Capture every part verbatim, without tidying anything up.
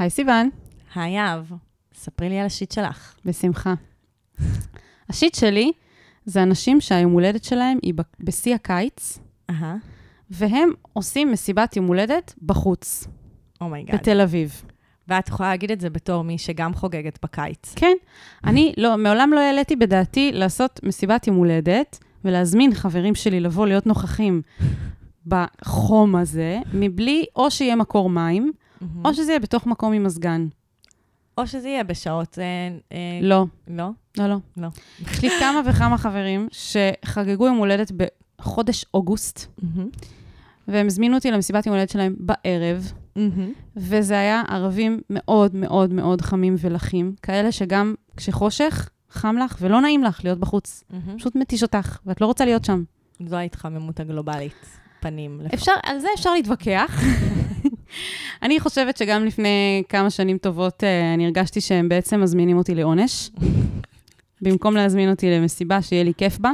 היי סיוון. היי יהב. ספרי לי על השיט שלך. בשמחה. השיט שלי זה אנשים שהיום הולדת שלהם היא בשיא הקיץ, אהה. והם עושים מסיבת יום הולדת בחוץ. אומייגאד. בתל אביב. ואת יכולה להגיד את זה בתור מי שגם חוגגת בקיץ. כן. אני לא, מעולם לא העליתי בדעתי לעשות מסיבת יום הולדת, ולהזמין חברים שלי לבוא להיות נוכחים בחום הזה, מבלי או שיהיה מקור מים, או שזה יהיה בתוך מקום עם מזגן. או שזה יהיה בשעות... לא. לא? לא, לא. לא. יש לי כמה וכמה חברים שחגגו יום הולדת בחודש אוגוסט, והם הזמינו אותי למסיבת יום הולדת שלהם בערב, וזה היה ערבים מאוד מאוד מאוד חמים ולחים, כאלה שגם כשחושך, חם לך ולא נעים לך להיות בחוץ. פשוט מתיש אותך, ואת לא רוצה להיות שם. זו ההתחממות הגלובלית, פנים. על זה אפשר להתווכח. אני חושבת שגם לפני כמה שנים טובות אני הרגשתי שהם בעצם מזמינים אותי לעונש. במקום להזמין אותי למסיבה שיהיה לי כיף בה,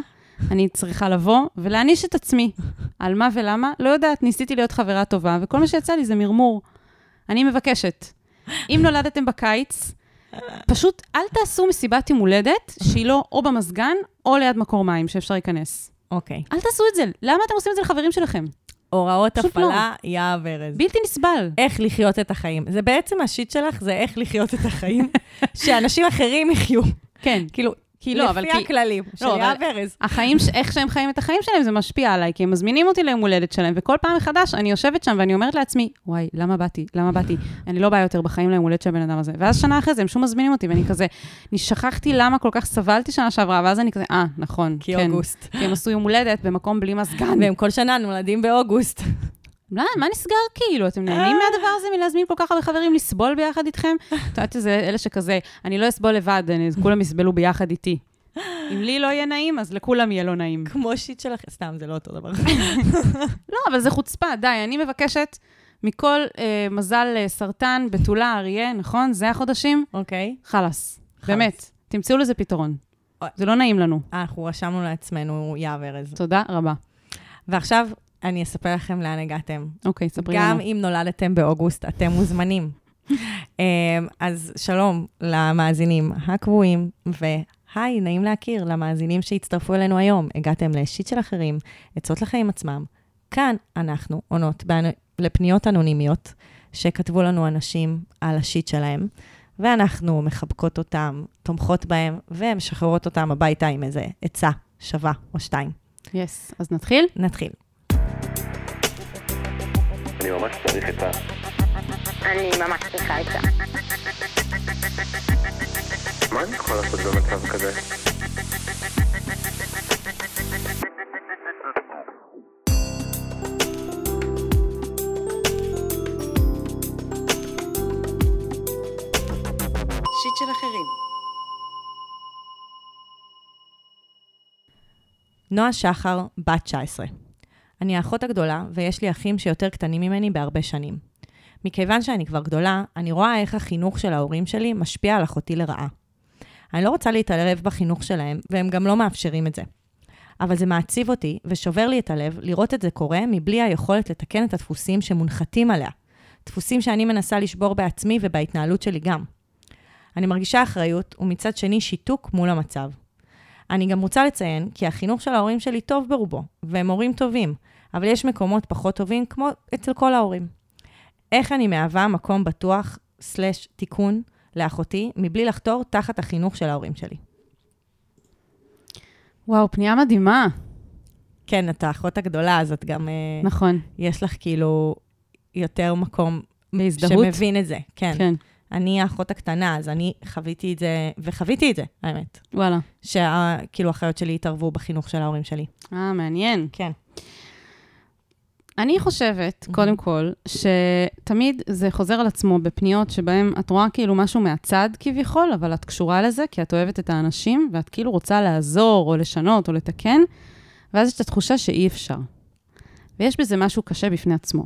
אני צריכה לבוא ולהניש את עצמי. על מה ולמה? לא יודעת, ניסיתי להיות חברה טובה, וכל מה שיצא לי זה מרמור. אני מבקשת. אם נולדתם בקיץ, פשוט אל תעשו מסיבת יום הולדת שהיא לא או במזגן או ליד מקור מים שאפשר להיכנס. אוקיי. אל תעשו את זה. למה אתם עושים את זה לחברים שלכם? הוראות הפעלה, יהב ורז. בלתי נסבל. איך לחיות את החיים. זה בעצם השיט שלך, זה איך לחיות את החיים, שאנשים אחרים יחיו. כן. כאילו, לפי הכללים של יהב ורז. החיים, איך שהם חיים את החיים שלהם, זה משפיע עליי, כי הם מזמינים אותי ליום הולדת שלהם, וכל פעם מחדש אני יושבת שם ואני אומרת לעצמי, וואי, למה באתי? למה באתי? אני לא באה יותר בחיים ליום הולדת של הבן אדם הזה. ואז שנה אחרי זה, הם שום מזמינים אותי, ואני כזה, נשכחתי למה כל כך סבלתי שנה שעברה, ואז אני כזה, אה, נכון, כי אוגוסט. כי הם עשו יום הולדת במקום בלי מזגן. והם כל שנה נולדים באוגוסט. מה, מה נסגר כאילו? אתם נהנים מהדבר הזה מלהזמין כל כך הרבה חברים לסבול ביחד איתכם? את יודעת, זה אלה שכזה, אני לא אסבול לבד, כולם יסבלו ביחד איתי. אם לי לא יהיה נעים, אז לכולם יהיה לא נעים. כמו שיט שלך, סתם, זה לא אותו דבר. לא, אבל זה חוצפה, די, אני מבקשת מכל מזל סרטן, בתולה, אריה, נכון? זה החודשים? אוקיי. חלס, באמת, תמצאו לזה פתרון. זה לא נעים לנו. אנחנו רשמנו לעצמנו יהב ורז. תודה רבה. ועכשיו אני אספר לכם לאן הגעתם. אוקיי, ספרי לנו. גם אם נולדתם באוגוסט, אתם מוזמנים. אז שלום למאזינים הקבועים, והי, נעים להכיר למאזינים שהצטרפו אלינו היום. הגעתם לשיט של אחרים, עצות לחיים עצמם. כאן אנחנו עונות לפניות אנונימיות, שכתבו לנו אנשים על השיט שלהם, ואנחנו מחבקות אותם, תומכות בהם, ומשחררות אותם הביתה עם איזה עצה שווה או שתיים. יס, אז נתחיל? נתחיל. אני ממש צריך את ה... אני ממש צריכה את ה... מה אני יכולה לעשות במצב כזה? שיט של אחרים. נועה שחר, בת תשע עשרה. אני האחות הגדולה, ויש לי אחים שיותר קטנים ממני בהרבה שנים. מכיוון שאני כבר גדולה, אני רואה איך החינוך של ההורים שלי משפיע על אחותי לרעה. אני לא רוצה להתערב בחינוך שלהם, והם גם לא מאפשרים את זה. אבל זה מעציב אותי ושובר לי את הלב לראות את זה קורה מבלי היכולת לתקן את הדפוסים שמונחתים עליה. דפוסים שאני מנסה לשבור בעצמי ובהתנהלות שלי גם. אני מרגישה אחריות ומצד שני שיתוק מול המצב. אני גם רוצה לציין כי החינוך של ההורים שלי טוב ברובו, והם הורים טובים, אבל יש מקומות פחות טובים כמו אצל כל ההורים. איך אני מהווה מקום בטוח סלש תיקון לאחותי מבלי לחתור תחת החינוך של ההורים שלי? וואו, פנייה מדהימה. כן, את האחות הגדולה, אז את גם... נכון. יש לך כאילו יותר מקום בהזדהות? שמבין את זה. כן. כן. אני האחות הקטנה, אז אני חוויתי את זה, וחוויתי את זה, האמת. וואלה. שכאילו החיות שלי התערבו בחינוך של ההורים שלי. אה, מעניין. כן. אני חושבת, קודם כל, שתמיד זה חוזר על עצמו בפניות שבהן את רואה כאילו משהו מהצד כביכול, אבל את קשורה לזה, כי את אוהבת את האנשים, ואת כאילו רוצה לעזור, או לשנות, או לתקן, ואז יש את התחושה שאי אפשר. ויש בזה משהו קשה בפני עצמו.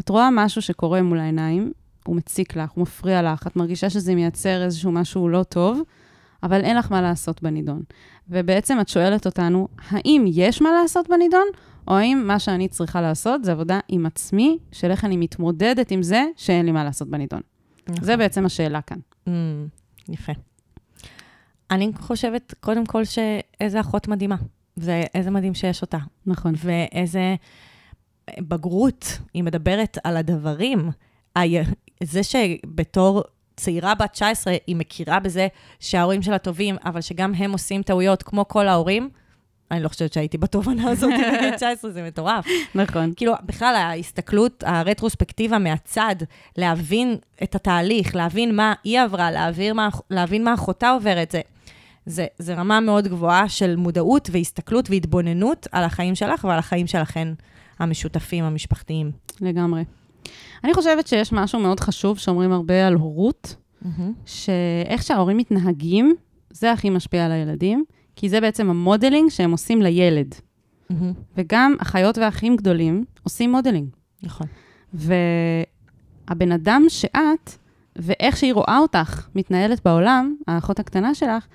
את רואה משהו שקורה מול העיניים, הוא מציק לך, הוא מפריע לך, את מרגישה שזה מייצר איזשהו משהו לא טוב, אבל אין לך מה לעשות בנידון. ובעצם את שואלת אותנו, האם יש מה לעשות בנידון, או האם מה שאני צריכה לעשות זה עבודה עם עצמי, של איך אני מתמודדת עם זה שאין לי מה לעשות בנידון. זה בעצם השאלה כאן. יפה. אני חושבת, קודם כל, שאיזה אחות מדהימה, ואיזה מדהים שיש אותה. נכון. ואיזה בגרות, היא מדברת על הדברים, זה שבתור צעירה בת תשע עשרה, היא מכירה בזה שההורים שלה טובים, אבל שגם הם עושים טעויות כמו כל ההורים, אני לא חושבת שהייתי בתובנה הזאת, בגיל תשע עשרה, זה מטורף. נכון. כאילו, בכלל, ההסתכלות, הרטרוספקטיבה מהצד, להבין את התהליך, להבין מה היא עברה, להבין מה אחותה עוברת, זה רמה מאוד גבוהה של מודעות והסתכלות והתבוננות על החיים שלך ועל החיים שלכן המשותפים, המשפחתיים. לגמרי. אני חושבת שיש משהו מאוד חשוב שאומרים הרבה על הורות, שאיך שההורים מתנהגים, זה הכי משפיע על הילדים, כי זה בעצם המודלינג שהם עושים לילד. Mm-hmm. וגם אחיות ואחים גדולים עושים מודלינג. נכון. והבן אדם שאת, ואיך שהיא רואה אותך מתנהלת בעולם, האחות הקטנה שלך,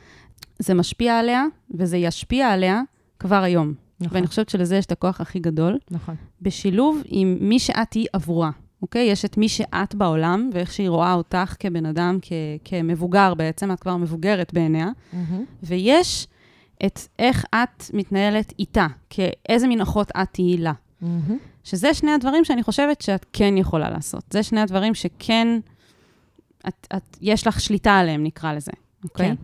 זה משפיע עליה, וזה ישפיע עליה כבר היום. נכון. ואני חושבת שלזה יש את הכוח הכי גדול. נכון. בשילוב עם מי שאת היא עבורה. אוקיי? יש את מי שאת בעולם, ואיך שהיא רואה אותך כבן אדם, כ- כמבוגר בעצם, את כבר מבוגרת בעיניה. Mm-hmm. ויש את איך את מתנהלת איתה, כאיזה מין אחות את תהיי לה. Mm-hmm. שזה שני הדברים שאני חושבת שאת כן יכולה לעשות. זה שני הדברים שכן, את, את, יש לך שליטה עליהם, נקרא לזה. אוקיי? כן.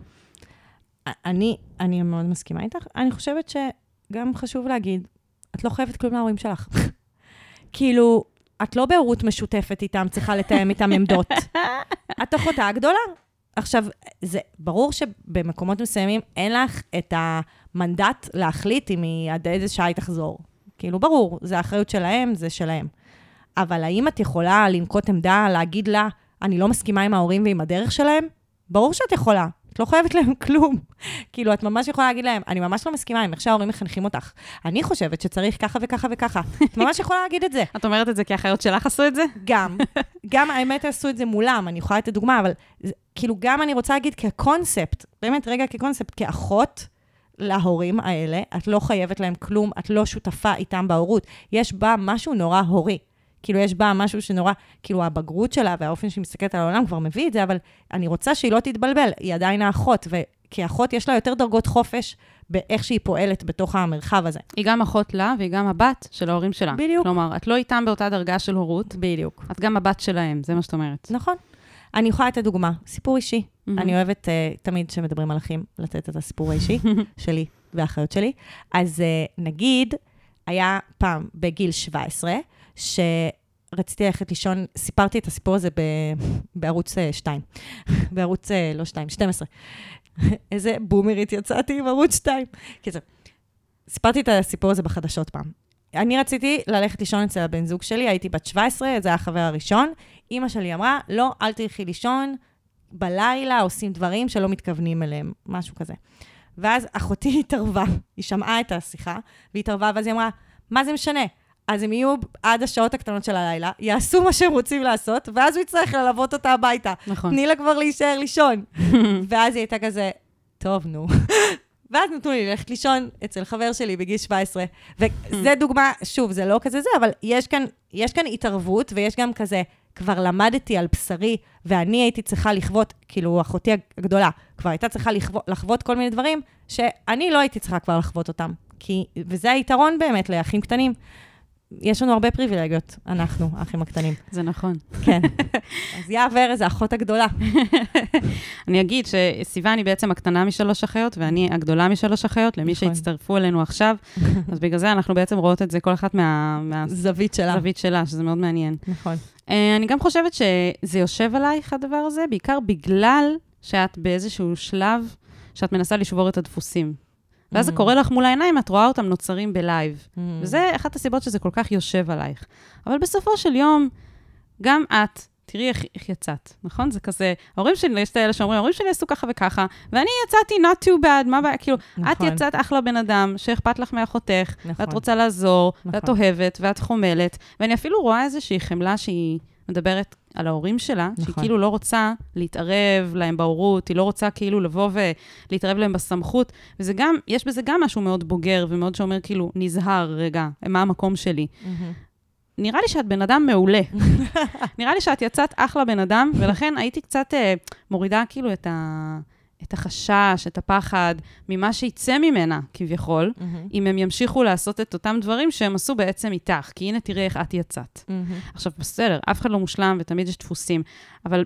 אני, אני מאוד מסכימה איתך. אני חושבת שגם חשוב להגיד, את לא חייבת כלום להורים שלך. כאילו, את לא בהורות משותפת איתם, צריכה לתאם איתם עמדות. את אחותה הגדולה. עכשיו, זה ברור שבמקומות מסוימים אין לך את המנדט להחליט אם היא עד איזה שעה היא תחזור. כאילו, ברור, זה האחריות שלהם, זה שלהם. אבל האם את יכולה לנקוט עמדה, להגיד לה, אני לא מסכימה עם ההורים ועם הדרך שלהם? ברור שאת יכולה. את לא חייבת להם כלום. כאילו, את ממש יכולה להגיד להם, אני ממש לא מסכימה עם איך שההורים מחנכים אותך. אני חושבת שצריך ככה וככה וככה. את ממש יכולה להגיד את זה. את אומרת את זה כי האחריות שלך עשו את זה? גם. גם האמת עשו את זה מולם, אני יכולה לתת דוגמה, אבל כאילו גם אני רוצה להגיד כקונספט, באמת רגע כקונספט, כאחות להורים האלה, את לא חייבת להם כלום, את לא שותפה איתם בהורות. יש בה משהו נורא הורי. כאילו יש בה משהו שנורא, כאילו הבגרות שלה והאופן שהיא מסתכלת על העולם כבר מביא את זה, אבל אני רוצה שהיא לא תתבלבל, היא עדיין האחות, וכי אחות יש לה יותר דרגות חופש באיך שהיא פועלת בתוך המרחב הזה. היא גם אחות לה, והיא גם הבת של ההורים שלה. בדיוק. כלומר, את לא איתם באותה דרגה של הורות. בדיוק. את גם הבת שלהם, זה מה שאת אומרת. נכון. אני יכולה לתת דוגמה, סיפור אישי. Mm-hmm. אני אוהבת uh, תמיד שמדברים על אחים, לתת את הסיפור האישי שלי והאחיות שלי. אז uh, נגיד, היה פעם בגיל שבע עשרה, שרציתי ללכת לישון, סיפרתי את הסיפור הזה בערוץ שתיים, בערוץ, לא שתיים, שתים עשרה. איזה בומרית יצאתי עם ערוץ שתיים. כזה, סיפרתי את הסיפור הזה בחדשות פעם. אני רציתי ללכת לישון אצל הבן זוג שלי, הייתי בת שבע עשרה, זה היה החבר הראשון. אמא שלי אמרה, לא, אל תלכי לישון, בלילה עושים דברים שלא מתכוונים אליהם, משהו כזה. ואז אחותי התערבה, היא שמעה את השיחה, והיא התערבה, ואז היא אמרה, מה זה משנה? אז הם יהיו עד השעות הקטנות של הלילה, יעשו מה שהם רוצים לעשות, ואז הוא יצטרך ללוות אותה הביתה. נכון. תני לה כבר להישאר לישון. ואז היא הייתה כזה, טוב, נו. ואז נתנו לי ללכת לישון אצל חבר שלי בגיל שבע עשרה. וזה דוגמה, שוב, זה לא כזה זה, אבל יש כאן, יש כאן התערבות, ויש גם כזה, כבר למדתי על בשרי, ואני הייתי צריכה לחוות, כאילו אחותי הגדולה, כבר הייתה צריכה לחוות כל מיני דברים, שאני לא הייתי צריכה כבר לחוות אותם. כי, וזה היתרון באמת לאחים קטנים. יש לנו הרבה פריבילגיות, אנחנו, האחים הקטנים. זה נכון. כן. אז יעבר, איזה אחות הגדולה. אני אגיד שסיווה אני בעצם הקטנה משלוש אחיות, ואני הגדולה משלוש אחיות, למי שהצטרפו אלינו עכשיו. אז בגלל זה אנחנו בעצם רואות את זה, כל אחת מהזווית שלה. זווית שלה, שזה מאוד מעניין. נכון. אני גם חושבת שזה יושב עלייך הדבר הזה, בעיקר בגלל שאת באיזשהו שלב, שאת מנסה לשבור את הדפוסים. ואז זה קורה לך מול העיניים, את רואה אותם נוצרים בלייב. וזה אחת הסיבות שזה כל כך יושב עלייך. אבל בסופו של יום, גם את, תראי איך, איך יצאת, נכון? זה כזה, ההורים שלי, יש את האלה שאומרים, ההורים שלי עשו ככה וככה, ואני יצאתי not too bad, מה בעיה? כאילו, נכון. את יצאת אחלה בן אדם, שאכפת לך מאחותך, נכון. ואת רוצה לעזור, נכון. ואת אוהבת, ואת חומלת, ואני אפילו רואה איזושהי חמלה שהיא מדברת על ההורים שלה, נכון. שהיא כאילו לא רוצה להתערב להם בהורות, היא לא רוצה כאילו לבוא ולהתערב להם בסמכות, וזה גם, יש בזה גם משהו מאוד בוגר, ומאוד שאומר כאילו, נזהר רגע, מה המקום שלי. Mm-hmm. נראה לי שאת בן אדם מעולה. נראה לי שאת יצאת אחלה בן אדם, ולכן הייתי קצת מורידה כאילו את ה... את החשש, את הפחד, ממה שיצא ממנה, כביכול, mm-hmm. אם הם ימשיכו לעשות את אותם דברים שהם עשו בעצם איתך, כי הנה תראה איך את יצאת. Mm-hmm. עכשיו, בסדר, אף אחד לא מושלם ותמיד יש דפוסים, אבל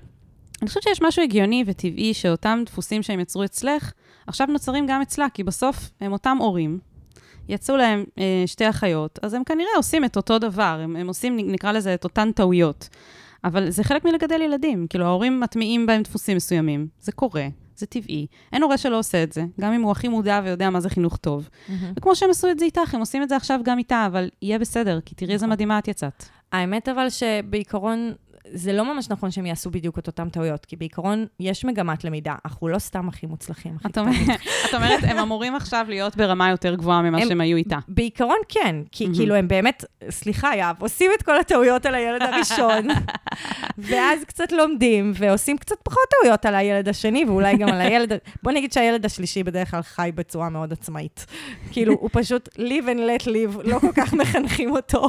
אני חושבת שיש משהו הגיוני וטבעי שאותם דפוסים שהם יצרו אצלך, עכשיו נוצרים גם אצלה, כי בסוף הם אותם הורים, יצאו להם אה, שתי אחיות, אז הם כנראה עושים את אותו דבר, הם, הם עושים, נקרא לזה, את אותן טעויות. אבל זה חלק מלגדל ילדים, כאילו ההורים מטמיעים בהם דפוסים מסוימים, זה קורה. זה טבעי. אין הורה שלא עושה את זה, גם אם הוא הכי מודע ויודע מה זה חינוך טוב. Mm-hmm. וכמו שהם עשו את זה איתך, הם עושים את זה עכשיו גם איתה, אבל יהיה בסדר, כי תראי איזה מדהימה את יצאת. האמת אבל שבעיקרון, זה לא ממש נכון שהם יעשו בדיוק את אותם טעויות, כי בעיקרון יש מגמת למידה, אנחנו לא סתם הכי מוצלחים. את אומרת, הם אמורים עכשיו להיות ברמה יותר גבוהה ממה שהם היו איתה. בעיקרון כן, כי כאילו הם באמת, סליחה, יאב, עושים את כל הטעויות על הילד הראשון, ואז קצת לומדים, ועושים קצת פחות טעויות על הילד השני, ואולי גם על הילד, בוא נגיד שהילד השלישי בדרך כלל חי בצורה מאוד עצמאית. כאילו, הוא פשוט live and let live, לא כל כך מחנכים אותו.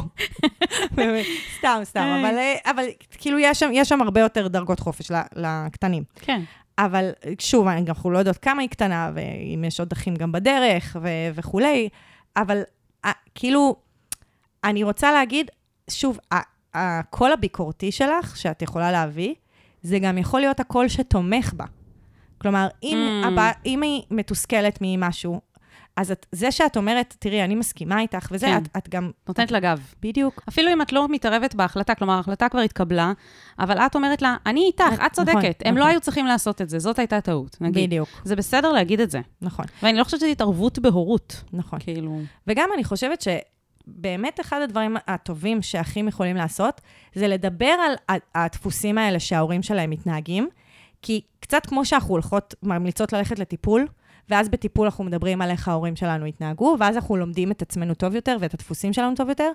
סתם, סתם, אבל כאילו יש שם, יש שם הרבה יותר דרגות חופש לקטנים. כן. אבל שוב, אנחנו לא יודעות כמה היא קטנה, ואם יש עוד אחים גם בדרך, ו- וכולי, אבל כאילו, אני רוצה להגיד, שוב, הקול הביקורתי שלך, שאת יכולה להביא, זה גם יכול להיות הקול שתומך בה. כלומר, אם, הבא, אם היא מתוסכלת ממשהו, אז את, זה שאת אומרת, תראי, אני מסכימה איתך, וזה, כן. את, את גם... נותנת לגב. בדיוק. אפילו אם את לא מתערבת בהחלטה, כלומר, ההחלטה כבר התקבלה, אבל את אומרת לה, אני איתך, את, את צודקת, נכון, הם נכון. לא היו צריכים לעשות את זה, זאת הייתה טעות, נגיד. בדיוק. זה בסדר להגיד את זה. נכון. ואני לא חושבת שזו התערבות בהורות. נכון. כאילו... וגם אני חושבת שבאמת אחד הדברים הטובים שהאחים יכולים לעשות, זה לדבר על הדפוסים האלה שההורים שלהם מתנהגים, כי קצת כמו שאנחנו הולכות, ממליצות ללכת לטיפול, ואז בטיפול אנחנו מדברים על איך ההורים שלנו התנהגו, ואז אנחנו לומדים את עצמנו טוב יותר, ואת הדפוסים שלנו טוב יותר.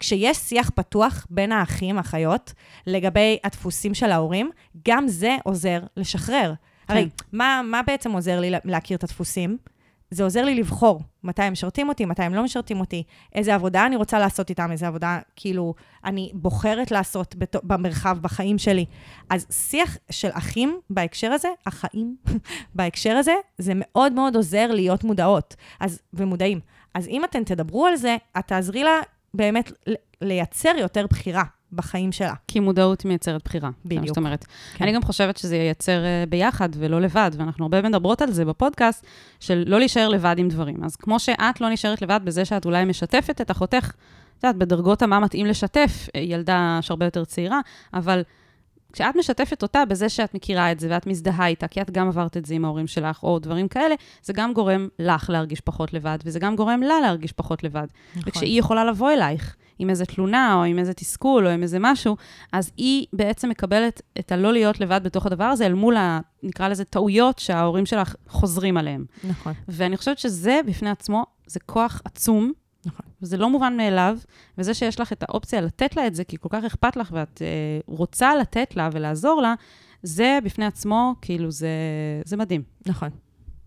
כשיש שיח פתוח בין האחים, האחיות, לגבי הדפוסים של ההורים, גם זה עוזר לשחרר. כן. הרי, מה, מה בעצם עוזר לי להכיר את הדפוסים? זה עוזר לי לבחור מתי הם משרתים אותי, מתי הם לא משרתים אותי, איזה עבודה אני רוצה לעשות איתם, איזה עבודה, כאילו, אני בוחרת לעשות במרחב, בחיים שלי. אז שיח של אחים בהקשר הזה, החיים בהקשר הזה, זה מאוד מאוד עוזר להיות מודעות, אז, ומודעים. אז אם אתן תדברו על זה, את תעזרי לה באמת לייצר יותר בחירה בחיים שלה. כי מודעות מייצרת בחירה. בדיוק. זאת אומרת, כן. אני גם חושבת שזה ייצר ביחד ולא לבד, ואנחנו הרבה מדברות על זה בפודקאסט, של לא להישאר לבד עם דברים. אז כמו שאת לא נשארת לבד בזה שאת אולי משתפת את אחותך, יודעת, בדרגות מה מתאים לשתף, ילדה שהרבה יותר צעירה, אבל כשאת משתפת אותה בזה שאת מכירה את זה, ואת מזדהה איתה, כי את גם עברת את זה עם ההורים שלך, או דברים כאלה, זה גם גורם לך להרגיש פחות לבד, וזה גם גורם לה להרגיש פחות לבד. נכון. וכשהיא יכולה לבוא אלייך, עם איזו תלונה, או עם איזה תסכול, או עם איזה משהו, אז היא בעצם מקבלת את הלא להיות לבד בתוך הדבר הזה, אל מול, ה, נקרא לזה, טעויות שההורים שלך חוזרים עליהם. נכון. ואני חושבת שזה, בפני עצמו, זה כוח עצום, נכון. וזה לא מובן מאליו, וזה שיש לך את האופציה לתת לה את זה, כי כל כך אכפת לך, ואת אה, רוצה לתת לה ולעזור לה, זה בפני עצמו, כאילו, זה, זה מדהים. נכון.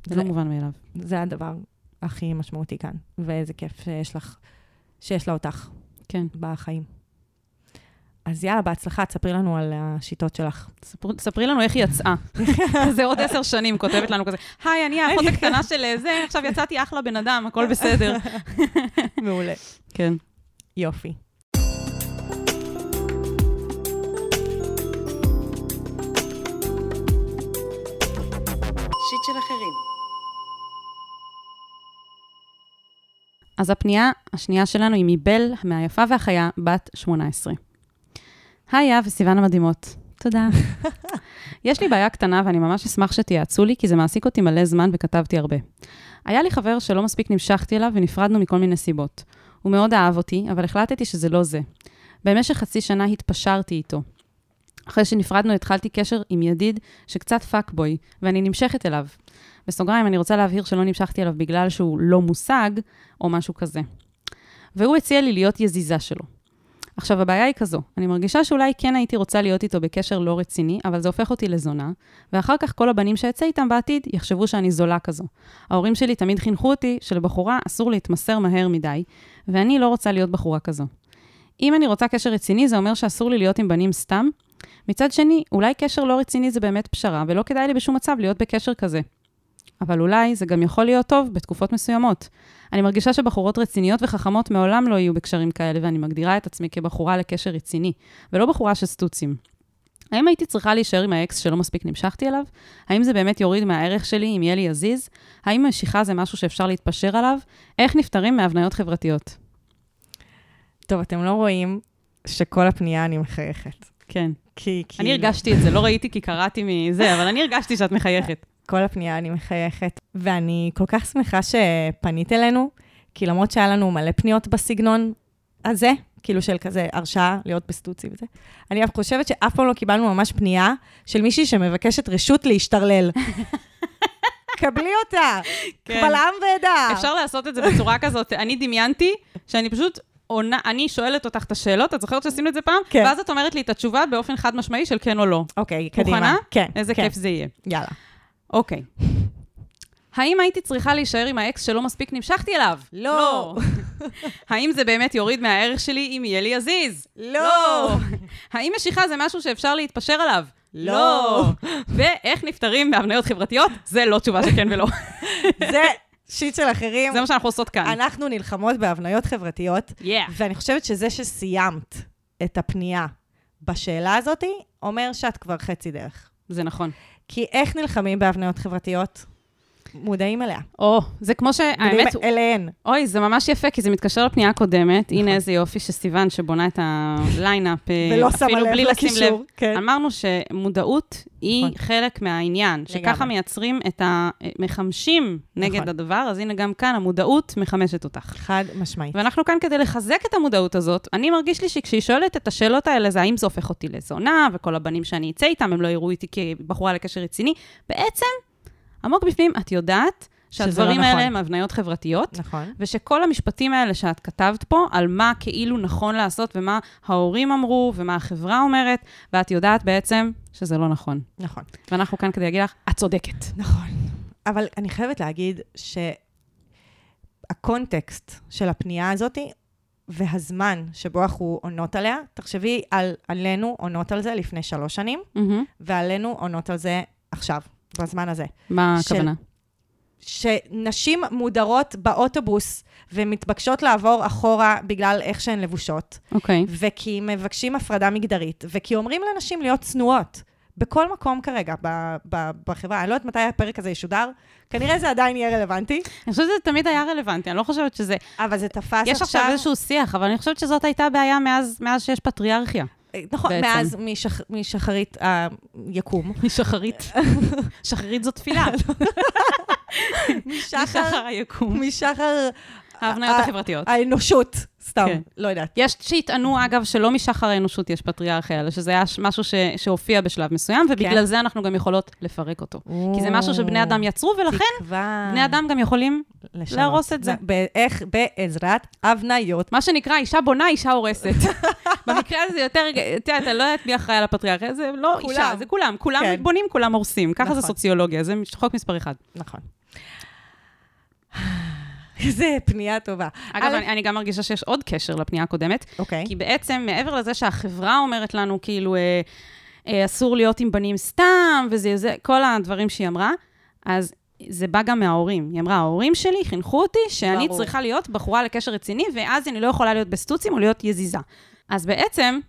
זה, זה לא מובן מאליו. זה הדבר הכי משמעותי כאן, ואיזה כיף שיש לך, שיש לה אותך. כן. בחיים. אז יאללה, בהצלחה, תספרי לנו על השיטות שלך. תספרי לנו איך היא יצאה. זה עוד עשר שנים, כותבת לנו כזה, היי, אני האחות הקטנה של זה, עכשיו יצאתי אחלה בן אדם, הכל בסדר. מעולה. כן. יופי. שיט של אחרים. אז הפנייה השנייה שלנו היא מבל, מהיפה והחיה, בת שמונה עשרה. היי, וסיוון המדהימות. תודה. יש לי בעיה קטנה ואני ממש אשמח שתיעצו לי, כי זה מעסיק אותי מלא זמן וכתבתי הרבה. היה לי חבר שלא מספיק נמשכתי אליו ונפרדנו מכל מיני סיבות. הוא מאוד אהב אותי, אבל החלטתי שזה לא זה. במשך חצי שנה התפשרתי איתו. אחרי שנפרדנו התחלתי קשר עם ידיד שקצת פאקבוי, ואני נמשכת אליו. בסוגריים, אני רוצה להבהיר שלא נמשכתי אליו בגלל שהוא לא מושג, או משהו כזה. והוא הציע לי להיות יזיזה שלו. עכשיו, הבעיה היא כזו. אני מרגישה שאולי כן הייתי רוצה להיות איתו בקשר לא רציני, אבל זה הופך אותי לזונה, ואחר כך כל הבנים שיצא איתם בעתיד יחשבו שאני זולה כזו. ההורים שלי תמיד חינכו אותי שלבחורה אסור להתמסר מהר מדי, ואני לא רוצה להיות בחורה כזו. אם אני רוצה קשר רציני, זה אומר שאסור לי להיות עם בנים סתם. מצד שני, אולי קשר לא רציני זה באמת פשרה, ולא כדאי לי בשום מצב להיות בקשר כזה. אבל אולי זה גם יכול להיות טוב בתקופות מסוימות. אני מרגישה שבחורות רציניות וחכמות מעולם לא יהיו בקשרים כאלה, ואני מגדירה את עצמי כבחורה לקשר רציני, ולא בחורה שסטוצים. האם הייתי צריכה להישאר עם האקס שלא מספיק נמשכתי אליו? האם זה באמת יוריד מהערך שלי אם יהיה לי עזיז? האם משיכה זה משהו שאפשר להתפשר עליו? איך נפטרים מהבניות חברתיות? טוב, אתם לא רואים שכל הפנייה אני מחייכת. כן. כי, כי... אני הרגשתי את זה, לא ראיתי כי קראתי מזה, אבל אני הרגשתי שאת מחייכת. כל הפנייה אני מחייכת, ואני כל כך שמחה שפנית אלינו, כי למרות שהיה לנו מלא פניות בסגנון הזה, כאילו של כזה הרשאה להיות בסטוצי וזה, אני חושבת שאף פעם לא קיבלנו ממש פנייה של מישהי שמבקשת רשות להשתרלל. קבלי אותה, קבל עם ועדה. אפשר לעשות את זה בצורה כזאת, אני דמיינתי שאני פשוט... עונה, אני שואלת אותך את השאלות, את זוכרת שעשינו את זה פעם? כן. ואז את אומרת לי את התשובה באופן חד משמעי של כן או לא. אוקיי, קדימה. מוכנה? כן. איזה כן. כיף זה יהיה. יאללה. אוקיי. האם הייתי צריכה להישאר עם האקס שלא מספיק נמשכתי אליו? לא. האם זה באמת יוריד מהערך שלי אם יהיה לי עזיז? לא. האם משיכה זה משהו שאפשר להתפשר עליו? לא. ואיך נפטרים מהבניות חברתיות? זה לא תשובה שכן ולא. זה... שיט של אחרים. זה מה שאנחנו עושות כאן. אנחנו נלחמות בהבניות חברתיות, yeah. ואני חושבת שזה שסיימת את הפנייה בשאלה הזאת, אומר שאת כבר חצי דרך. זה נכון. כי איך נלחמים בהבניות חברתיות? מודעים אליה. או, oh, זה כמו שהאמת... אליהן. אוי, זה ממש יפה, כי זה מתקשר לפנייה הקודמת. נכון. הנה איזה יופי שסיוון שבונה את הליינאפ. ולא שמה לב לקישור. כן. אמרנו שמודעות היא נכון. חלק מהעניין, שככה מייצרים את ה... מחמשים נגד נכון. הדבר, אז הנה גם כאן המודעות מחמשת אותך. חד משמעית. ואנחנו כאן כדי לחזק את המודעות הזאת, אני מרגיש לי שכשהיא שואלת את השאלות האלה, זה האם זה הופך אותי לזונה, וכל הבנים שאני יצא איתם, הם לא יראו איתי כבחורה לקשר רציני. בעצם, עמוק בפנים, את יודעת שהדברים האלה הם הבניות חברתיות, ושכל המשפטים האלה שאת כתבת פה, על מה כאילו נכון לעשות, ומה ההורים אמרו, ומה החברה אומרת, ואת יודעת בעצם שזה לא נכון. נכון. ואנחנו כאן כדי להגיד לך, את צודקת. נכון. אבל אני חייבת להגיד שהקונטקסט של הפנייה הזאת, והזמן שבו אנחנו עונות עליה, תחשבי עלינו עונות על זה לפני שלוש שנים, ועלינו עונות על זה עכשיו. בזמן הזה. מה הכוונה? שנשים מודרות באוטובוס ומתבקשות לעבור אחורה בגלל איך שהן לבושות. אוקיי. וכי מבקשים הפרדה מגדרית, וכי אומרים לנשים להיות צנועות. בכל מקום כרגע, ב- ב- בחברה. אני לא יודעת מתי הפרק הזה ישודר. כנראה זה עדיין יהיה רלוונטי. אני חושבת שזה תמיד היה רלוונטי. אני לא חושבת שזה... אבל זה תפס עכשיו... יש עכשיו איזשהו שיח, אבל אני חושבת שזאת הייתה בעיה מאז, מאז שיש פטריארכיה. נכון, בעצם. מאז משח... משחרית היקום. משחרית. שחרית זו תפילה. משחר היקום. משחר... ההבניות החברתיות. האנושות, סתם, כן. לא יודעת. יש שהתענו, אגב, שלא משחר האנושות יש פטריארכיה, אלא שזה היה משהו ש... שהופיע בשלב מסוים, ובגלל כן. זה אנחנו גם יכולות לפרק אותו. או... כי זה משהו שבני אדם יצרו, ולכן תקווה. בני אדם גם יכולים לשנות. להרוס את זה. באיך בעזרת הבניות. מה שנקרא, אישה בונה, אישה הורסת. במקרה הזה יותר, תראה, אתה לא יודעת מי אחראי על הפטריארכיה, זה לא כולם. אישה, זה כולם. כולם כן. בונים, כולם הורסים. ככה נכון. זה סוציולוגיה, זה חוק מספר אחד. נכון. זה פנייה טובה. אגב, אני גם מרגישה שיש עוד קשר לפנייה הקודמת, כי בעצם מעבר לזה שהחברה אומרת לנו כאילו אסור להיות עם בנים סתם, וזה כל הדברים שהיא אמרה, אז זה בא גם מההורים. היא אמרה, ההורים שלי חינכו אותי שאני צריכה להיות בחורה לקשר רציני, ואז אני לא יכולה להיות בסטוצים או להיות יזיזה. אז בעצם...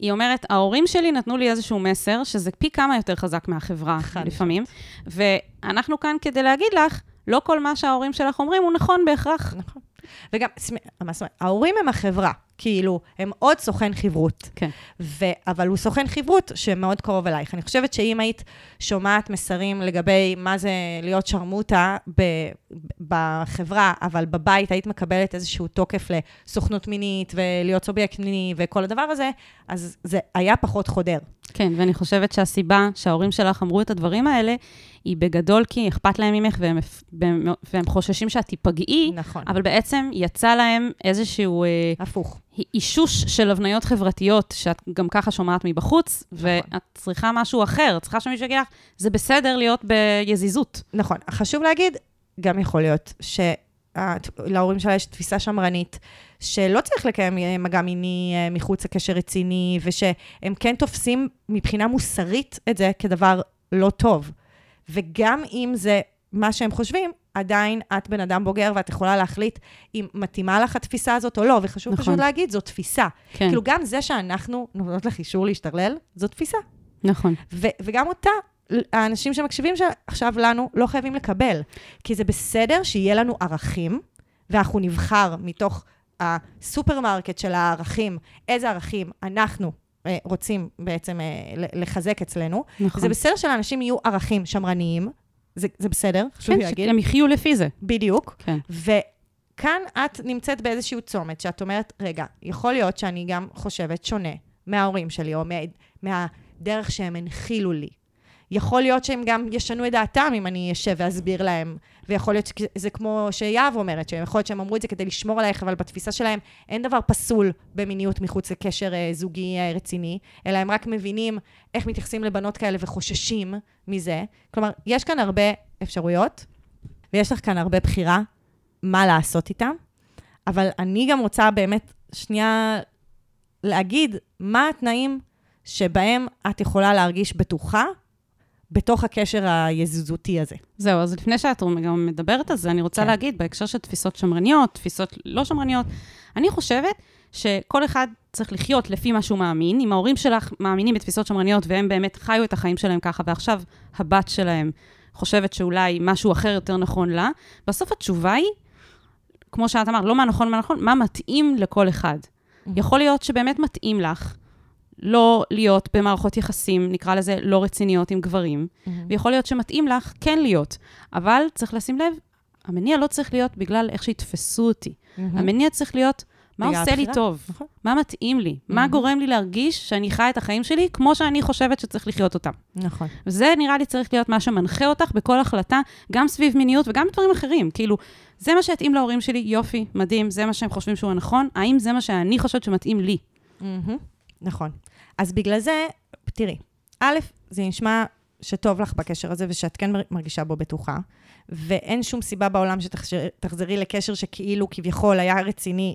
היא אומרת, ההורים שלי נתנו לי איזשהו מסר, שזה פי כמה יותר חזק מהחברה לפעמים, ואנחנו כאן כדי להגיד לך, לא כל מה שההורים שלך אומרים הוא נכון בהכרח. נכון. וגם, ההורים הם החברה, כאילו, הם עוד סוכן חברות. כן. אבל הוא סוכן חברות שמאוד קרוב אלייך. אני חושבת שאם היית שומעת מסרים לגבי מה זה להיות שרמוטה בחברה, אבל בבית היית מקבלת איזשהו תוקף לסוכנות מינית ולהיות סובייקט מיני וכל הדבר הזה, אז זה היה פחות חודר. כן, ואני חושבת שהסיבה שההורים שלך אמרו את הדברים האלה, היא בגדול כי אכפת להם ממך, והם, והם, והם חוששים שאת תיפגעי, נכון. אבל בעצם יצא להם איזשהו... הפוך. אישוש של הבניות חברתיות, שאת גם ככה שומעת מבחוץ, נכון. ואת צריכה משהו אחר, צריכה שמישהו יגיד לך, זה בסדר להיות ביזיזות. נכון, חשוב להגיד, גם יכול להיות ש... להורים שלה יש תפיסה שמרנית, שלא צריך לקיים מגע מיני מחוץ לקשר רציני, ושהם כן תופסים מבחינה מוסרית את זה כדבר לא טוב. וגם אם זה מה שהם חושבים, עדיין את בן אדם בוגר, ואת יכולה להחליט אם מתאימה לך התפיסה הזאת או לא, וחשוב נכון. פשוט להגיד, זו תפיסה. כן. כאילו גם זה שאנחנו נותנות לך אישור להשתרלל, זו תפיסה. נכון. ו- וגם אותה, האנשים שמקשיבים שעכשיו לנו לא חייבים לקבל, כי זה בסדר שיהיה לנו ערכים, ואנחנו נבחר מתוך הסופרמרקט של הערכים, איזה ערכים אנחנו רוצים בעצם לחזק אצלנו. נכון. זה בסדר שלאנשים יהיו ערכים שמרניים, זה, זה בסדר, חשוב להגיד. כן, שהם יחיו לפי זה. בדיוק. כן. וכאן את נמצאת באיזשהו צומת, שאת אומרת, רגע, יכול להיות שאני גם חושבת שונה מההורים שלי, או מה, מהדרך שהם הנחילו לי. יכול להיות שהם גם ישנו את דעתם, אם אני אשב ואסביר להם. ויכול להיות שזה כמו שיהב אומרת, שיכול להיות שהם אמרו את זה כדי לשמור עלייך, אבל בתפיסה שלהם אין דבר פסול במיניות מחוץ לקשר זוגי רציני, אלא הם רק מבינים איך מתייחסים לבנות כאלה וחוששים מזה. כלומר, יש כאן הרבה אפשרויות, ויש לך כאן הרבה בחירה מה לעשות איתם, אבל אני גם רוצה באמת שנייה להגיד מה התנאים שבהם את יכולה להרגיש בטוחה, בתוך הקשר היזוזותי הזה. זהו, אז לפני שאת גם מדברת על זה, אני רוצה כן. להגיד, בהקשר של תפיסות שמרניות, תפיסות לא שמרניות, אני חושבת שכל אחד צריך לחיות לפי מה שהוא מאמין. אם ההורים שלך מאמינים בתפיסות שמרניות, והם באמת חיו את החיים שלהם ככה, ועכשיו הבת שלהם חושבת שאולי משהו אחר יותר נכון לה, בסוף התשובה היא, כמו שאת אמרת, לא מה נכון, מה נכון, מה מתאים לכל אחד. Mm-hmm. יכול להיות שבאמת מתאים לך, לא להיות במערכות יחסים, נקרא לזה לא רציניות עם גברים, mm-hmm. ויכול להיות שמתאים לך כן להיות, אבל צריך לשים לב, המניע לא צריך להיות בגלל איך שהתפסו אותי. Mm-hmm. המניע צריך להיות, מה עושה התחילה? לי טוב? נכון. מה מתאים לי? Mm-hmm. מה גורם לי להרגיש שאני חיה את החיים שלי, כמו שאני חושבת שצריך לחיות אותם? נכון. וזה נראה לי צריך להיות מה שמנחה אותך בכל החלטה, גם סביב מיניות וגם דברים אחרים. כאילו, זה מה שהתאים להורים שלי, יופי, מדהים, זה מה שהם חושבים שהוא הנכון, האם זה מה שאני חושבת שמתאים לי? Mm-hmm. נכון. אז בגלל זה, תראי, א', זה נשמע שטוב לך בקשר הזה, ושאת כן מרגישה בו בטוחה, ואין שום סיבה בעולם שתחזרי לקשר שכאילו כביכול היה רציני,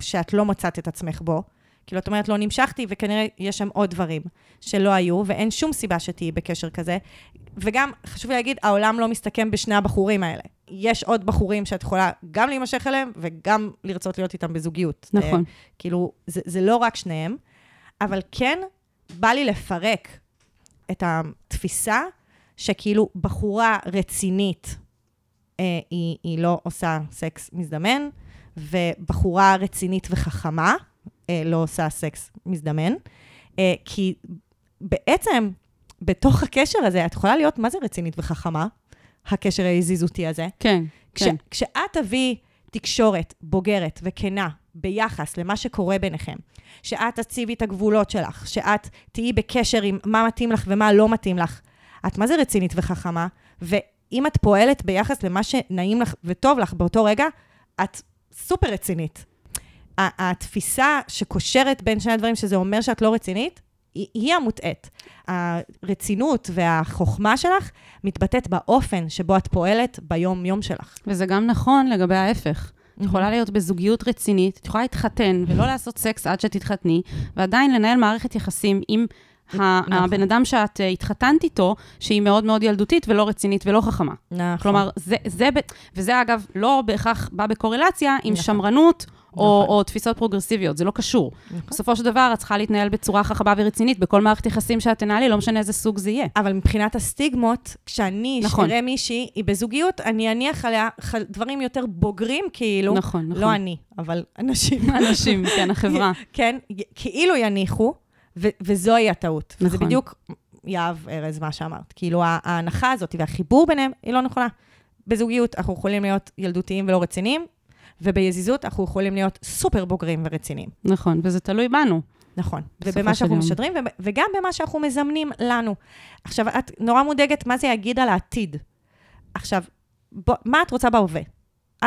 שאת לא מצאת את עצמך בו, כאילו את אומרת לא נמשכתי, וכנראה יש שם עוד דברים שלא היו, ואין שום סיבה שתהיי בקשר כזה, וגם חשוב להגיד, העולם לא מסתכם בשני הבחורים האלה. יש עוד בחורים שאת יכולה גם להימשך אליהם, וגם לרצות להיות איתם בזוגיות. נכון. כאילו, זה, זה לא רק שניהם, אבל כן, בא לי לפרק את התפיסה שכאילו בחורה רצינית אה, היא, היא לא עושה סקס מזדמן, ובחורה רצינית וחכמה אה, לא עושה סקס מזדמן, אה, כי בעצם בתוך הקשר הזה, את יכולה להיות מה זה רצינית וחכמה, הקשר היזיזותי הזה. כן, כש, כן. כשאת תביא תקשורת בוגרת וכנה, ביחס למה שקורה ביניכם, שאת תציבי את הגבולות שלך, שאת תהיי בקשר עם מה מתאים לך ומה לא מתאים לך, את מה זה רצינית וחכמה, ואם את פועלת ביחס למה שנעים לך וטוב לך באותו רגע, את סופר רצינית. התפיסה שקושרת בין שני הדברים, שזה אומר שאת לא רצינית, היא המוטעת. הרצינות והחוכמה שלך מתבטאת באופן שבו את פועלת ביום-יום שלך. וזה גם נכון לגבי ההפך. את יכולה להיות בזוגיות רצינית, את יכולה להתחתן ולא לעשות סקס עד שתתחתני, ועדיין לנהל מערכת יחסים עם הבן אדם שאת התחתנת איתו, שהיא מאוד מאוד ילדותית ולא רצינית ולא חכמה. כלומר, וזה אגב לא בהכרח בא בקורלציה עם שמרנות או תפיסות פרוגרסיביות, זה לא קשור. בסופו של דבר, את צריכה להתנהל בצורה חכמה ורצינית, בכל מערכת יחסים שאת תנהלי, לא משנה איזה סוג זה יהיה. אבל מבחינת הסטיגמות, כשאני אשתראה מישהי, היא בזוגיות, אני אניח עליה דברים יותר בוגרים, כאילו, לא אני, אבל אנשים. אנשים, כן, החברה. כן, כאילו יניחו, וזוהי הטעות. וזה בדיוק יהב ארז מה שאמרת. כאילו, ההנחה הזאת והחיבור ביניהם, היא לא נכונה. בזוגיות, אנחנו יכולים להיות ילדותיים ולא רציניים, וביזיזות אנחנו יכולים להיות סופר בוגרים ורציניים. נכון, וזה תלוי בנו. נכון, ובמה שאנחנו משדרים, וגם במה שאנחנו מזמנים לנו. עכשיו, את נורא מודאגת מה זה יגיד על העתיד. עכשיו, מה את רוצה בהווה?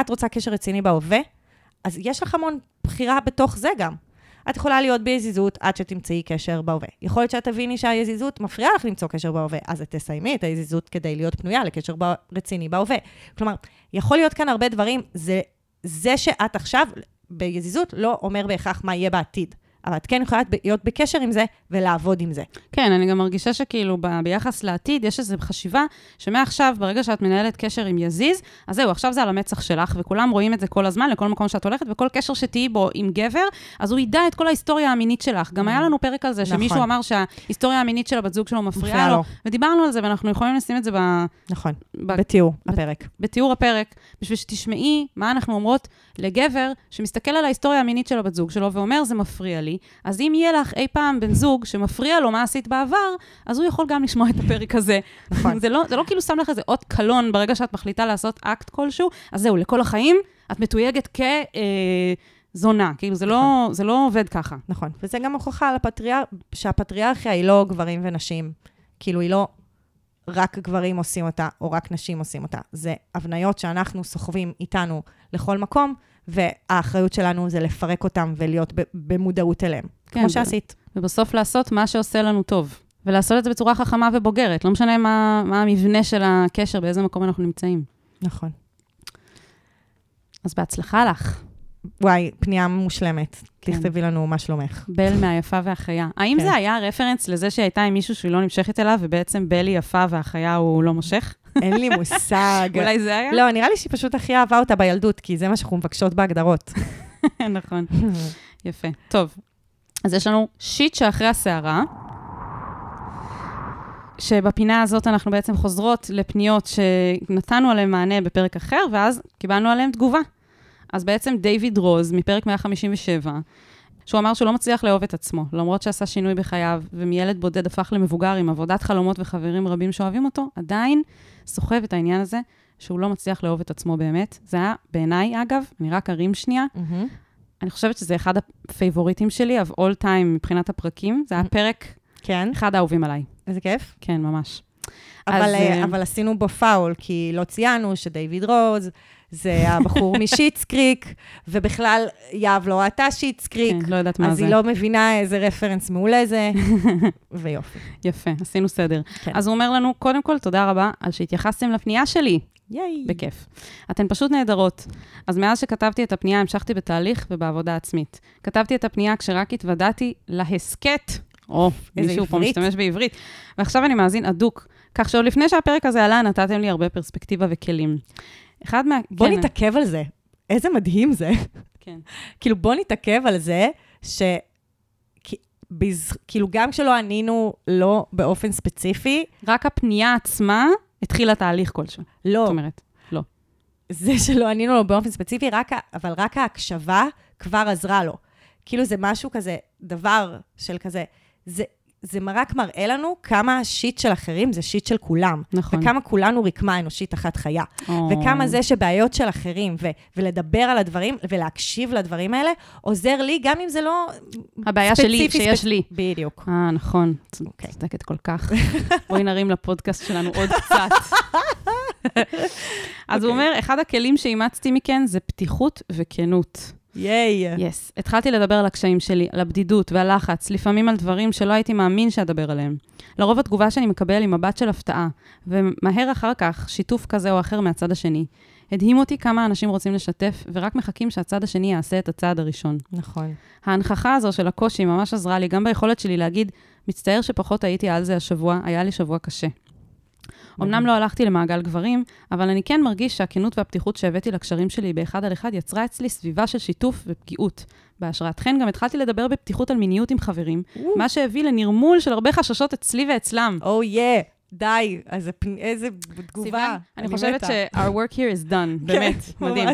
את רוצה קשר רציני בהווה? אז יש לך המון בחירה בתוך זה גם. את יכולה להיות ביזיזות עד שתמצאי קשר בהווה. יכול להיות שאת תביני שהיזיזות מפריעה לך למצוא קשר בהווה, אז את תסיימי את היזיזות כדי להיות פנויה לקשר רציני בהווה. כלומר, יכול להיות כאן הרבה דברים, זה, זה שאת עכשיו ביזיזות לא אומר בהכרח מה יהיה בעתיד. אבל את כן יכולה להיות בקשר עם זה ולעבוד עם זה. כן, אני גם מרגישה שכאילו ב- ביחס לעתיד יש איזו חשיבה שמעכשיו ברגע שאת מנהלת קשר עם יזיז, אז זהו, עכשיו זה על המצח שלך, וכולם רואים את זה כל הזמן, לכל מקום שאת הולכת, וכל קשר שתהיי בו עם גבר, אז הוא ידע את כל ההיסטוריה המינית שלך. גם היה לנו פרק על זה שמישהו נכון. אמר שההיסטוריה המינית של הבת זוג שלו מפריעה לו, לו, ודיברנו על זה, ואנחנו יכולים לשים את זה ב... נכון, ב... בתיאור הפרק. בתיאור הפרק, בשביל שתשמעי מה אנחנו אומרות לגבר שמסתכל על ההיסטוריה המינית של הבת זוג שלו ואומר, "זה מפריע לי." אז אם יהיה לך אי פעם בן זוג שמפריע לו מה עשית בעבר, אז הוא יכול גם לשמוע את הפרק הזה. זה לא, זה לא כאילו שם לך איזה עוד קלון ברגע שאת מחליטה לעשות אקט כלשהו, אז זהו, לכל החיים את מתויגת כזונה. כאילו זה לא, זה לא עובד ככה. נכון. וזה גם הוכחה שהפטריארכיה היא לא גברים ונשים. כאילו היא לא רק גברים עושים אותה, או רק נשים עושים אותה. זה הבניות שאנחנו סוחבים איתנו לכל מקום, והאחריות שלנו זה לפרק אותם ולהיות במודעות אליהם. כן, כמו שעשית. ובסוף לעשות מה שעושה לנו טוב. ולעשות את זה בצורה חכמה ובוגרת. לא משנה מה, מה המבנה של הקשר, באיזה מקום אנחנו נמצאים. נכון. אז בהצלחה לך. וואי, פנייה מושלמת. כן. תכתבי לנו מה שלומך. בל מהיפה והחיה. האם כן. זה היה רפרנס לזה שהייתה עם מישהו שהיא לא נמשכת אליו, ובעצם בל היא יפה והחיה הוא לא מושך? אין לי מושג. אולי זה היה? לא, נראה לי שהיא פשוט הכי אהבה אותה בילדות, כי זה מה שאנחנו מבקשות בהגדרות. נכון. יפה. טוב. אז יש לנו שיט שאחרי הסערה, שבפינה הזאת אנחנו בעצם חוזרות לפניות שנתנו עליהן מענה בפרק אחר, ואז קיבלנו עליהן תגובה. אז בעצם דיוויד רוז, מפרק מאה חמישים ושבע, שהוא אמר שהוא לא מצליח לאהוב את עצמו, למרות שעשה שינוי בחייו, ומילד בודד הפך למבוגר עם עבודת חלומות וחברים רבים שאוהבים אותו, עדיין סוחב את העניין הזה, שהוא לא מצליח לאהוב את עצמו באמת. זה היה בעיניי, אגב, אני רק ארים שנייה. Mm-hmm. אני חושבת שזה אחד הפייבוריטים שלי, of all time מבחינת הפרקים. זה היה פרק כן. אחד האהובים עליי. איזה כיף. כן, ממש. אבל, אז, אבל עשינו בו פאול, כי לא ציינו שדיוויד רוז... זה הבחור משיטס קריק, ובכלל יהב לא ראתה שיטס קריק, כן, לא יודעת מה אז זה. היא לא מבינה איזה רפרנס מעולה זה, ויופי. יפה, עשינו סדר. כן. אז הוא אומר לנו, קודם כל, תודה רבה על שהתייחסתם לפנייה שלי. ייי. בכיף. אתן פשוט נהדרות. אז מאז שכתבתי את הפנייה, המשכתי בתהליך ובעבודה עצמית. כתבתי את הפנייה כשרק התוודעתי להסקט, או מישהו פה משתמש בעברית, ועכשיו אני מאזין עדוק, כך שעוד לפני שהפרק הזה עלה, נתתם לי הרבה פרספקטיבה וכלים. אחד מה... בוא כן. נתעכב על זה. איזה מדהים זה. כן. כאילו, בוא נתעכב על זה, ש... בז... כאילו, גם כשלא ענינו לא באופן ספציפי... רק הפנייה עצמה התחילה תהליך כלשהו. לא. זאת אומרת, לא. זה שלא ענינו לו באופן ספציפי, רק... אבל רק ההקשבה כבר עזרה לו. כאילו, זה משהו כזה, דבר של כזה... זה... זה רק מראה לנו כמה השיט של אחרים זה שיט של כולם. נכון. וכמה כולנו רקמה אנושית אחת חיה. Oh. וכמה זה שבעיות של אחרים, ו- ולדבר על הדברים, ולהקשיב לדברים האלה, עוזר לי, גם אם זה לא... הבעיה שלי, שיש ספ... לי. בדיוק. אה, נכון. Okay. צדקת כל כך. בואי נרים לפודקאסט שלנו עוד קצת. אז okay. הוא אומר, אחד הכלים שאימצתי מכן זה פתיחות וכנות. ייי. יס. התחלתי לדבר על הקשיים שלי, על הבדידות והלחץ, לפעמים על דברים שלא הייתי מאמין שאדבר עליהם. לרוב התגובה שאני מקבל היא מבט של הפתעה, ומהר אחר כך שיתוף כזה או אחר מהצד השני. הדהים אותי כמה אנשים רוצים לשתף, ורק מחכים שהצד השני יעשה את הצעד הראשון. נכון. ההנחכה הזו של הקושי ממש עזרה לי, גם ביכולת שלי להגיד, מצטער שפחות הייתי על זה השבוע, היה לי שבוע קשה. אמנם לא הלכתי למעגל גברים, אבל אני כן מרגיש שהכנות והפתיחות שהבאתי לקשרים שלי באחד על אחד יצרה אצלי סביבה של שיתוף ופגיעות. בהשראתכן גם התחלתי לדבר בפתיחות על מיניות עם חברים, מה שהביא לנרמול של הרבה חששות אצלי ואצלם. או יא, די, איזה תגובה. אני חושבת ש-our work here is done, באמת, מדהים.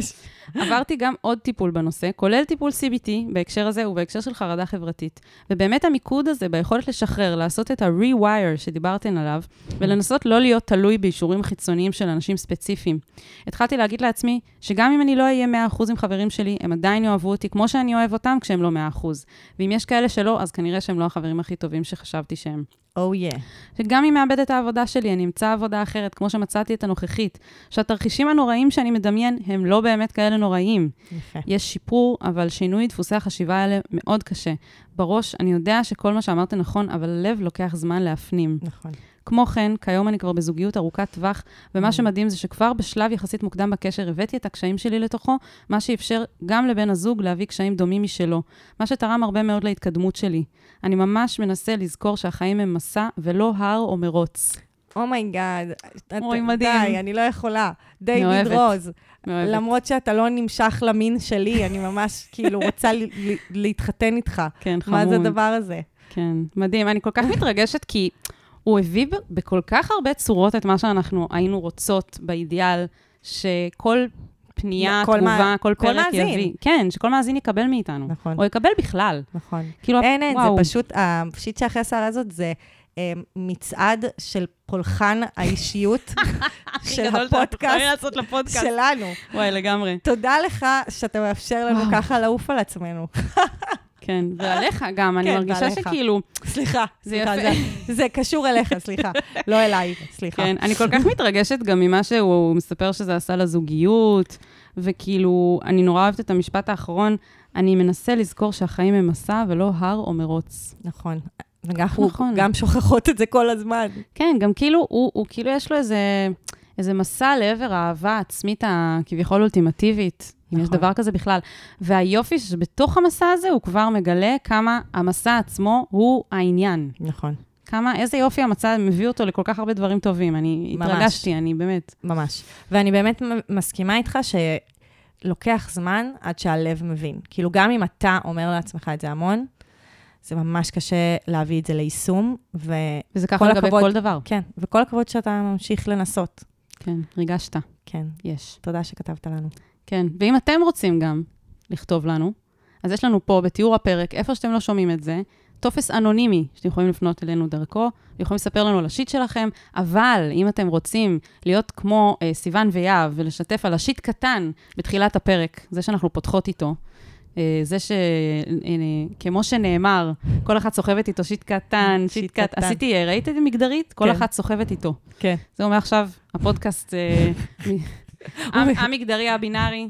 עברתי גם עוד טיפול בנושא, כולל טיפול סי בי טי בהקשר הזה ובהקשר של חרדה חברתית. ובאמת המיקוד הזה ביכולת לשחרר, לעשות את ה-rewire שדיברתן עליו, ולנסות לא להיות תלוי באישורים חיצוניים של אנשים ספציפיים. התחלתי להגיד לעצמי שגם אם אני לא אהיה מאה אחוז עם חברים שלי, הם עדיין יאהבו אותי כמו שאני אוהב אותם כשהם לא מאה אחוז. ואם יש כאלה שלא, אז כנראה שהם לא החברים הכי טובים שחשבתי שהם. Oh yeah. שגם אם מאבד את העבודה שלי, אני אמצא עבודה אחרת, כמו שמצאתי את הנוכחית, שהתרחישים הנוראים שאני מדמיין, הם לא באמת כאלה האלה נוראים. יפה. יש שיפור, אבל שינוי דפוסי החשיבה האלה מאוד קשה. בראש, אני יודע שכל מה שאמרת נכון, אבל לב לוקח זמן להפנים. נכון. כמו כן, כיום אני כבר בזוגיות ארוכת טווח, ומה שמדהים זה שכבר בשלב יחסית מוקדם בקשר הבאתי את הקשיים שלי לתוכו, מה שאפשר גם לבן הזוג להביא קשיים דומים משלו, מה שתרם הרבה מאוד להתקדמות שלי. אני ממש מנסה לזכור שהחיים הם מסע ולא הר או מרוץ. אומייגאד, די, אני לא יכולה. דיוויד רוז, למרות שאתה לא נמשך למין שלי, אני ממש כאילו רוצה להתחתן איתך. מה זה הדבר הזה? כן, מדהים. אני כל כך מתרגשת כי הוא הביא בכל כך הרבה צורות את מה שאנחנו היינו רוצות באידיאל, שכל פנייה, תגובה, כל פרק יביא. כן, שכל מאזין יקבל מאיתנו. נכון. או יקבל בכלל. נכון. אין, אין, זה פשוט, הפשיט שאחרי הסערה הזאת זה מצעד של פולחן האישיות של הפודקאסט שלנו. וואי, לגמרי. תודה לך שאתה מאפשר לנו ככה לעוף על עצמנו. כן, ועליך גם, אני מרגישה שכאילו... סליחה, זה קשור אליך, סליחה, לא אליי, סליחה. כן, אני כל כך מתרגשת גם ממה שהוא מספר שזה עשה לזוגיות, וכאילו, אני נורא אוהבת את המשפט האחרון, אני מנסה לזכור שהחיים הם מסע ולא הר או מרוץ. נכון. ואנחנו גם שוכחות את זה כל הזמן. כן, גם כאילו, הוא כאילו יש לו איזה מסע לעבר האהבה העצמית הכביכול אולטימטיבית, אם יש דבר כזה בכלל. והיופי שבתוך המסע הזה הוא כבר מגלה כמה המסע עצמו הוא העניין. נכון. כמה, איזה יופי המצע מביא אותו לכל כך הרבה דברים טובים. אני התרגשתי, אני באמת. ממש. ואני באמת מסכימה איתך שלוקח זמן עד שהלב מבין. כאילו גם אם אתה אומר לעצמך את זה המון, זה ממש קשה להביא את זה ליישום, ו... וזה ככה לגבי כל דבר. כן, וכל הכבוד שאתה ממשיך לנסות. כן, ריגשת. כן. יש. תודה שכתבת לנו. כן, ואם אתם רוצים גם לכתוב לנו, אז יש לנו פה בתיאור הפרק, איפה שאתם לא שומעים את זה, טופס אנונימי שאתם יכולים לפנות אלינו דרכו, יכולים לספר לנו על השיט שלכם, אבל אם אתם רוצים להיות כמו אה, סיוון ויהב, ולשתף על השיט קטן בתחילת הפרק, זה שאנחנו פותחות איתו, זה שכמו שנאמר, כל אחת סוחבת איתו שיט קטן, שיט קטן. עשיתי, ראית את מגדרית? כל אחת סוחבת איתו. כן. זהו, מעכשיו, הפודקאסט המגדרי, הבינארי,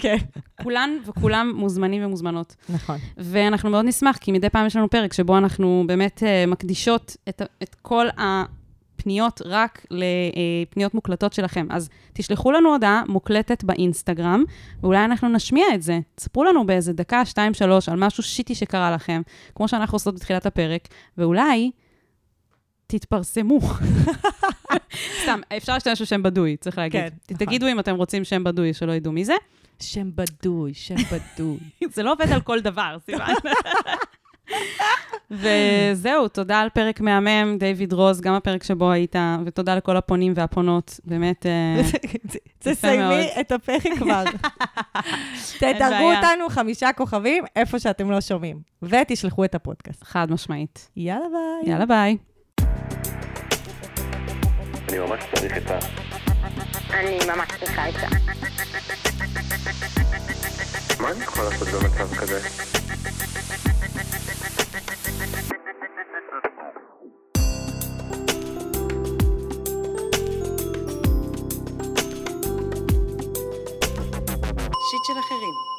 כולן וכולם מוזמנים ומוזמנות. נכון. ואנחנו מאוד נשמח, כי מדי פעם יש לנו פרק שבו אנחנו באמת מקדישות את כל הפניות רק לפניות מוקלטות שלכם. אז תשלחו לנו הודעה מוקלטת באינסטגרם, ואולי אנחנו נשמיע את זה. תספרו לנו באיזה דקה, שתיים, שלוש, על משהו שיטי שקרה לכם, כמו שאנחנו עושות בתחילת הפרק, ואולי תתפרסמו. סתם, אפשר שתהיה שם בדוי, צריך להגיד. תגידו אם אתם רוצים שם בדוי, שלא ידעו מי זה. שם בדוי, שם בדוי. זה לא עובד על כל דבר, סימן. וזהו, תודה על פרק מהמם, דיוויד רוז, גם הפרק שבו היית, ותודה לכל הפונים והפונות, באמת תסיימי את הפרק כבר. תדרגו אותנו חמישה כוכבים איפה שאתם לא שומעים, ותשלחו את הפודקאסט. חד משמעית. יאללה ביי. יאללה ביי. אני ממש צריך את ה... אני ממש צריכה את ה... מה אני יכולה לעשות במצב כזה? שיט של אחרים.